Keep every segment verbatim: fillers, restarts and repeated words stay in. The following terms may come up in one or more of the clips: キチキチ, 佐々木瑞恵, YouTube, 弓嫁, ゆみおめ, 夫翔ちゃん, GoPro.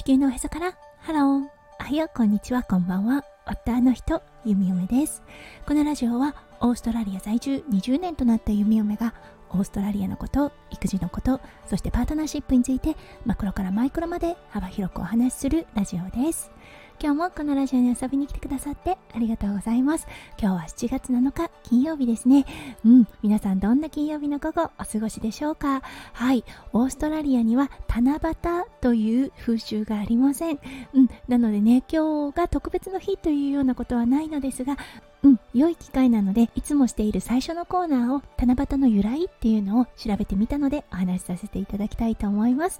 地球のおへそからハロー、あはよう、こんにちは、こんばんは。夫の人、ゆみおめです。このラジオはオーストラリア在住にじゅうねんとなったゆみおめがオーストラリアのこと、育児のこと、そしてパートナーシップについてマクロからマイクロまで幅広くお話しするラジオです。今日もこのラジオに遊びに来てくださってありがとうございます。今日はしちがつなのか金曜日ですね。うん、皆さんどんな金曜日の午後お過ごしでしょうか。はい、オーストラリアには七夕という風習がありません。うん、なのでね、今日が特別の日というようなことはないのですが、うん、良い機会なのでいつもしている最初のコーナーを七夕の由来っていうのを調べてみたのでお話しさせていただきたいと思います。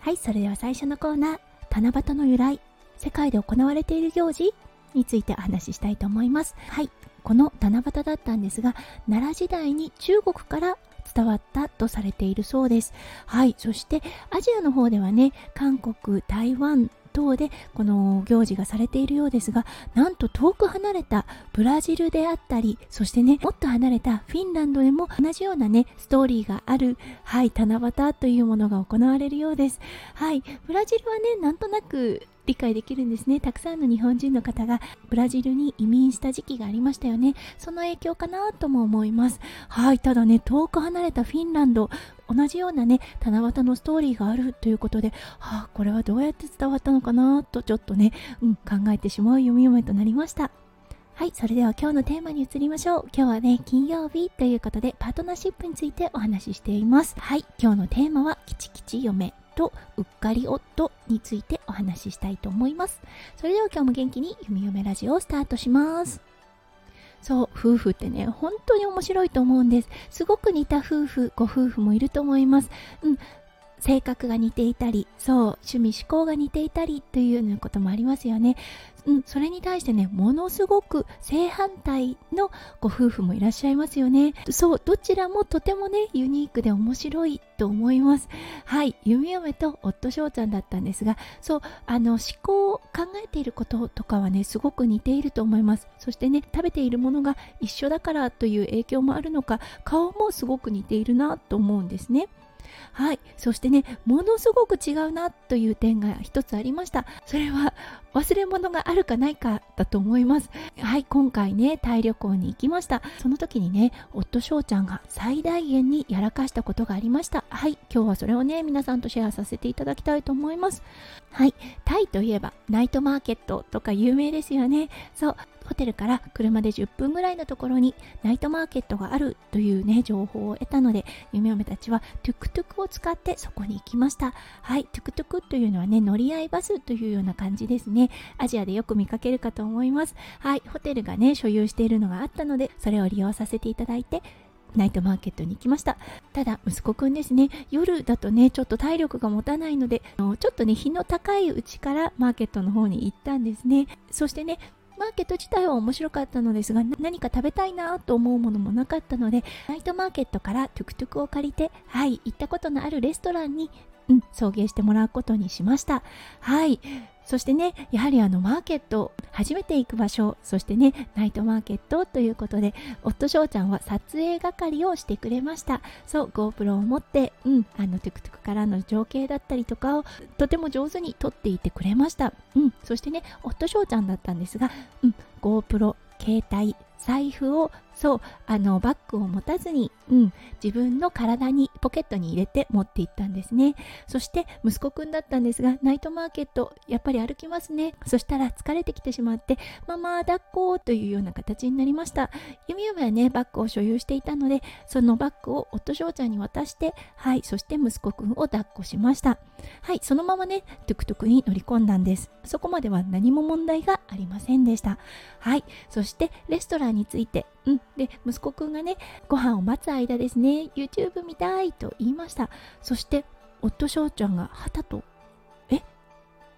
はい、それでは最初のコーナー、七夕の由来、世界で行われている行事についてお話ししたいと思います。はい、この七夕だったんですが、奈良時代に中国から伝わったとされているそうです。はい、そしてアジアの方ではね、韓国、台湾等でこの行事がされているようですが、なんと遠く離れたブラジルであったり、そしてね、もっと離れたフィンランドでも同じようなね、ストーリーがある、はい、七夕というものが行われるようです。はい、ブラジルはね、なんとなく理解できるんですね。たくさんの日本人の方がブラジルに移民した時期がありましたよね。その影響かなとも思います。はい、ただね、遠く離れたフィンランド、同じようなね、七夕のストーリーがあるということで、はあ、これはどうやって伝わったのかなとちょっとね、うん、考えてしまう弓嫁となりました。はい、それでは今日のテーマに移りましょう。今日はね、金曜日ということでパートナーシップについてお話ししています。はい、今日のテーマはキチキチ嫁とうっかり夫についてお話ししたいと思います。それでは今日も元気にゆみよめラジオをスタートします。そう、夫婦ってね、本当に面白いと思うんです。すごく似た夫婦、ご夫婦もいると思います。うん、性格が似ていたり、そう、趣味嗜好が似ていたりというようなこともありますよね。うん、それに対してね、ものすごく正反対のご夫婦もいらっしゃいますよね。そう、どちらもとてもね、ユニークで面白いと思います。はい、弓嫁と夫翔ちゃんだったんですが、そう、あの、思考、考えていることとかはね、すごく似ていると思います。そしてね、食べているものが一緒だからという影響もあるのか、顔もすごく似ているなと思うんですね。はい、そしてね、ものすごく違うなという点が一つありました。それは忘れ物があるかないかだと思います。はい、今回ね、タイ旅行に行きました。その時にね、夫翔ちゃんが最大限にやらかしたことがありました。はい、今日はそれをね、皆さんとシェアさせていただきたいと思います。はい、タイといえばナイトマーケットとか有名ですよね。そう、ホテルから車でじゅっぷんぐらいのところにナイトマーケットがあるというね、情報を得たので、夢嫁たちはトゥクトゥクを使ってそこに行きました。はい、トゥクトゥクというのはね、乗り合いバスというような感じですね。アジアでよく見かけるかと思います。はい、ホテルがね、所有しているのがあったので、それを利用させていただいてナイトマーケットに行きました。ただ息子くんですね、夜だとね、ちょっと体力が持たないので、ちょっとね、日の高いうちからマーケットの方に行ったんですね。そしてね、マーケット自体は面白かったのですが、何か食べたいなと思うものもなかったので、ナイトマーケットからトゥクトゥクを借りて、はい、行ったことのあるレストランに、うん、送迎してもらうことにしました。はい。そしてね、やはりあのマーケット、初めて行く場所、そしてね、ナイトマーケットということで、夫翔ちゃんは撮影係をしてくれました。そう、GoPro を持って、うん、あのトゥクトゥクからの情景だったりとかをとても上手に撮っていてくれました。うん、そしてね、夫翔ちゃんだったんですが、うん、GoPro、携帯、財布を、そう、あのバッグを持たずに、うん、自分の体にポケットに入れて持っていったんですね。そして息子くんだったんですが、ナイトマーケットやっぱり歩きますね。そしたら疲れてきてしまって、ママ抱っこというような形になりました。弓嫁はね、バッグを所有していたので、そのバッグを夫翔ちゃんに渡して、はい、そして息子くんを抱っこしました。はい、そのままね、トゥクトゥクに乗り込んだんです。そこまでは何も問題がありませんでした。はい、そしてレストランについて、うん、で息子くんがね、ご飯を待つ間ですね、 YouTube 見たいと言いました。そして夫翔ちゃんがはたと、え、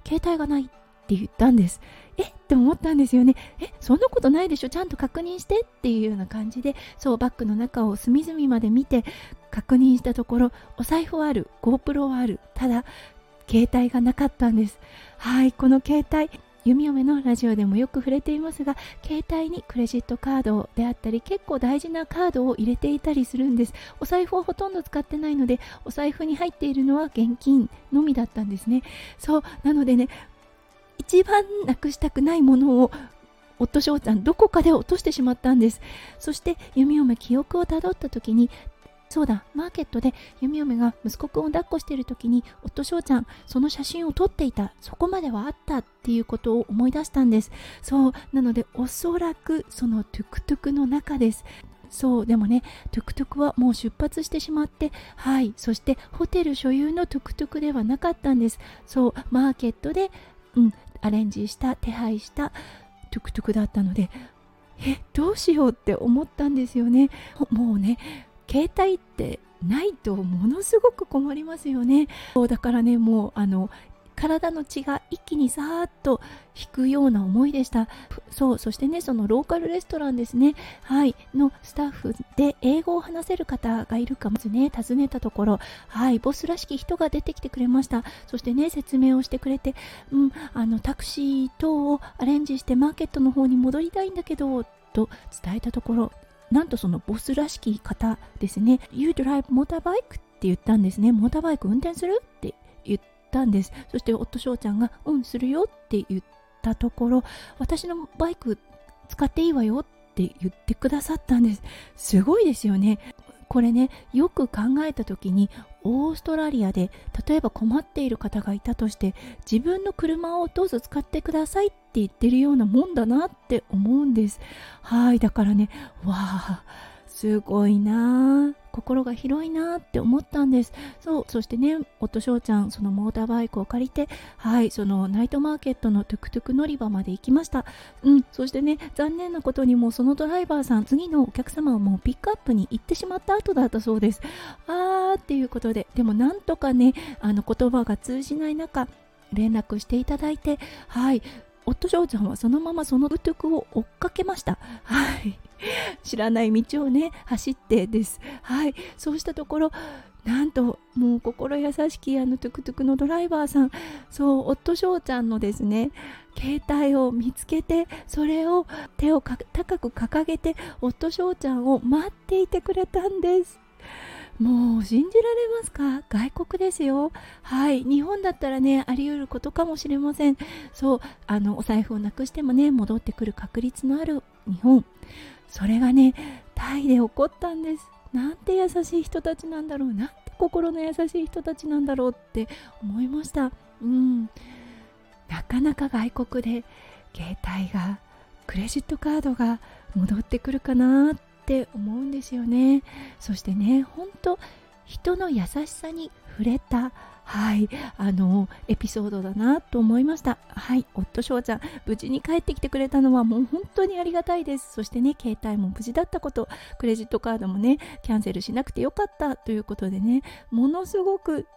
携帯がないって言ったんです。えって思ったんですよね。え、そんなことないでしょ、ちゃんと確認してっていうような感じで、そう、バッグの中を隅々まで見て確認したところ、お財布はある、 GoPro はある、ただ携帯がなかったんです。はい、この携帯、弓嫁のラジオでもよく触れていますが、携帯にクレジットカードであったり結構大事なカードを入れていたりするんです。お財布をほとんど使ってないので、お財布に入っているのは現金のみだったんですね。そうなのでね、一番なくしたくないものを夫翔ちゃんどこかで落としてしまったんです。そして弓嫁記憶をたどった時に、そうだ、マーケットで弓嫁が息子くんを抱っこしている時に夫翔ちゃんその写真を撮っていた、そこまではあったっていうことを思い出したんです。そうなので、おそらくそのトゥクトゥクの中です。そうでもね、トゥクトゥクはもう出発してしまって、はい、そしてホテル所有のトゥクトゥクではなかったんです。そうマーケットで、うん、アレンジした手配したトゥクトゥクだったので、えどうしようって思ったんですよね。もうね、携帯ってないとものすごく困りますよね。そうだからね、もうあの体の血が一気にさーっと引くような思いでした。そうそしてね、そのローカルレストランですね、はいのスタッフで英語を話せる方がいるかもね、尋ねたところ、はいボスらしき人が出てきてくれました。そしてね、説明をしてくれて、うんあのタクシー等をアレンジしてマーケットの方に戻りたいんだけどと伝えたところ、なんとそのボスらしき方ですね、 You drive motorbike って言ったんですね。モーターバイク運転するって言ったんです。そして夫翔ちゃんがうんするよって言ったところ、私のバイク使っていいわよって言ってくださったんです。すごいですよね。これね、よく考えた時に、オーストラリアで例えば困っている方がいたとして、自分の車をどうぞ使ってくださいって言ってるようなもんだなって思うんです。はいだからね、わあすごいなあ、心が広いなって思ったんです。そうそしてね、夫翔ちゃんそのモーターバイクを借りて、はいそのナイトマーケットのトゥクトゥク乗り場まで行きました。うんそしてね、残念なことにもそのドライバーさん、次のお客様をもうピックアップに行ってしまった後だったそうです。あーっていうことで、でもなんとかね、あの言葉が通じない中連絡していただいて、はい夫翔ちゃんはそのままそのトゥクトゥクを追っかけました。はい知らない道をね走ってです。はいそうしたところ、なんともう心優しきあのトゥクトゥクのドライバーさん、そう夫翔ちゃんのですね携帯を見つけて、それを手をか高く掲げて夫翔ちゃんを待っていてくれたんです。もう信じられますか？外国ですよ。はい日本だったらね、あり得ることかもしれません。そうあのお財布をなくしてもね、戻ってくる確率のある日本、それがねタイで起こったんです。なんて優しい人たちなんだろう、なんて心の優しい人たちなんだろうって思いました。うんなかなか外国で携帯がクレジットカードが戻ってくるかなってって思うんですよね。そしてね、本当人の優しさに触れたはいあのエピソードだなと思いました。はい夫翔ちゃん無事に帰ってきてくれたのはもう本当にありがたいです。そしてね、携帯も無事だったこと、クレジットカードもねキャンセルしなくてよかったということでね、ものすごく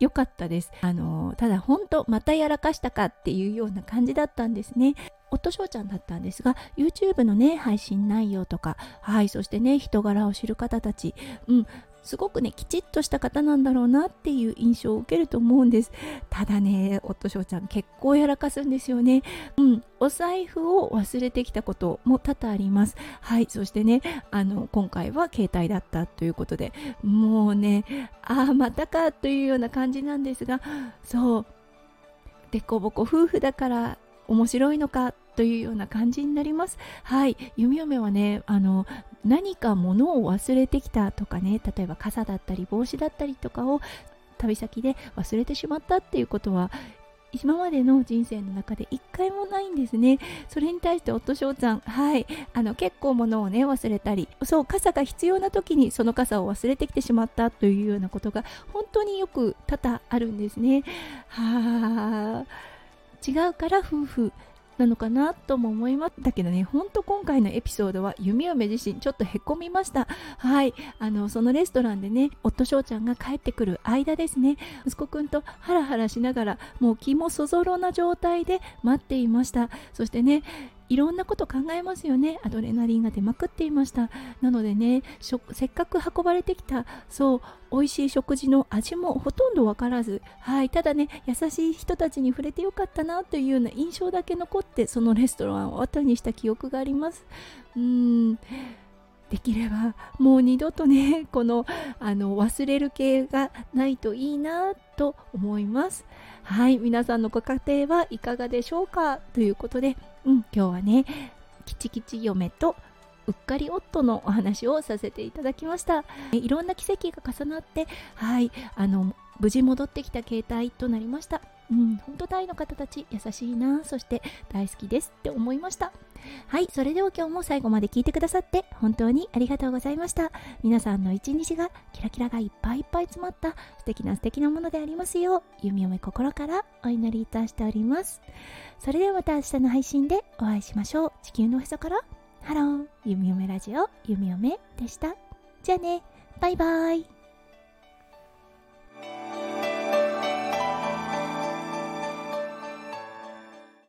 良かったです。あのただ本当またやらかしたかっていうような感じだったんですね。夫翔ちゃんだったんですが、 YouTube のね配信内容とか、はいそしてね人柄を知る方たち、うんすごくねきちっとした方なんだろうなっていう印象を受けると思うんです。ただね、夫翔ちゃん結構やらかすんですよね。うんお財布を忘れてきたことも多々あります。はいそしてね、あの今回は携帯だったということで、もうねああまたかというような感じなんですが、そうでこぼこ夫婦だから面白いのかというような感じになります。はい弓嫁はね、あの何か物を忘れてきたとかね、例えば傘だったり帽子だったりとかを旅先で忘れてしまったっていうことは今までの人生の中で一回もないんですね。それに対して夫翔ちゃん、はいあの結構物をね忘れたり、そう傘が必要な時にその傘を忘れてきてしまったというようなことが本当によく多々あるんですね。はー違うから夫婦なのかなとも思います。だけどね、ほんと今回のエピソードは弓嫁自身ちょっとへこみました。はいあのそのレストランでね、夫翔ちゃんが帰ってくる間ですね、息子くんとハラハラしながらもう気もそぞろな状態で待っていました。そしてね、いろんなこと考えますよね。アドレナリンが出まくっていました。なのでね、せっかく運ばれてきたそう美味しい食事の味もほとんどわからず、はい、ただね、優しい人たちに触れてよかったなというような印象だけ残って、そのレストランを後にした記憶があります。うーん、できればもう二度とね、このあの忘れる系がないといいなと思います。はい、皆さんのご家庭はいかがでしょうかということで、うん、今日はね、キチキチ嫁とうっかり夫のお話をさせていただきました。いろんな奇跡が重なって、はいあの無事戻ってきた携帯となりました。うん、本当タイの方たち優しいな、そして大好きですって思いました。はい、それでは今日も最後まで聞いてくださって本当にありがとうございました。皆さんの一日がキラキラがいっぱいいっぱい詰まった素敵な素敵なものでありますよう、弓嫁心からお祈りいたしております。それではまた明日の配信でお会いしましょう。地球のへそからハロー、弓嫁ラジオ、弓嫁でした。じゃあね、バイバイ。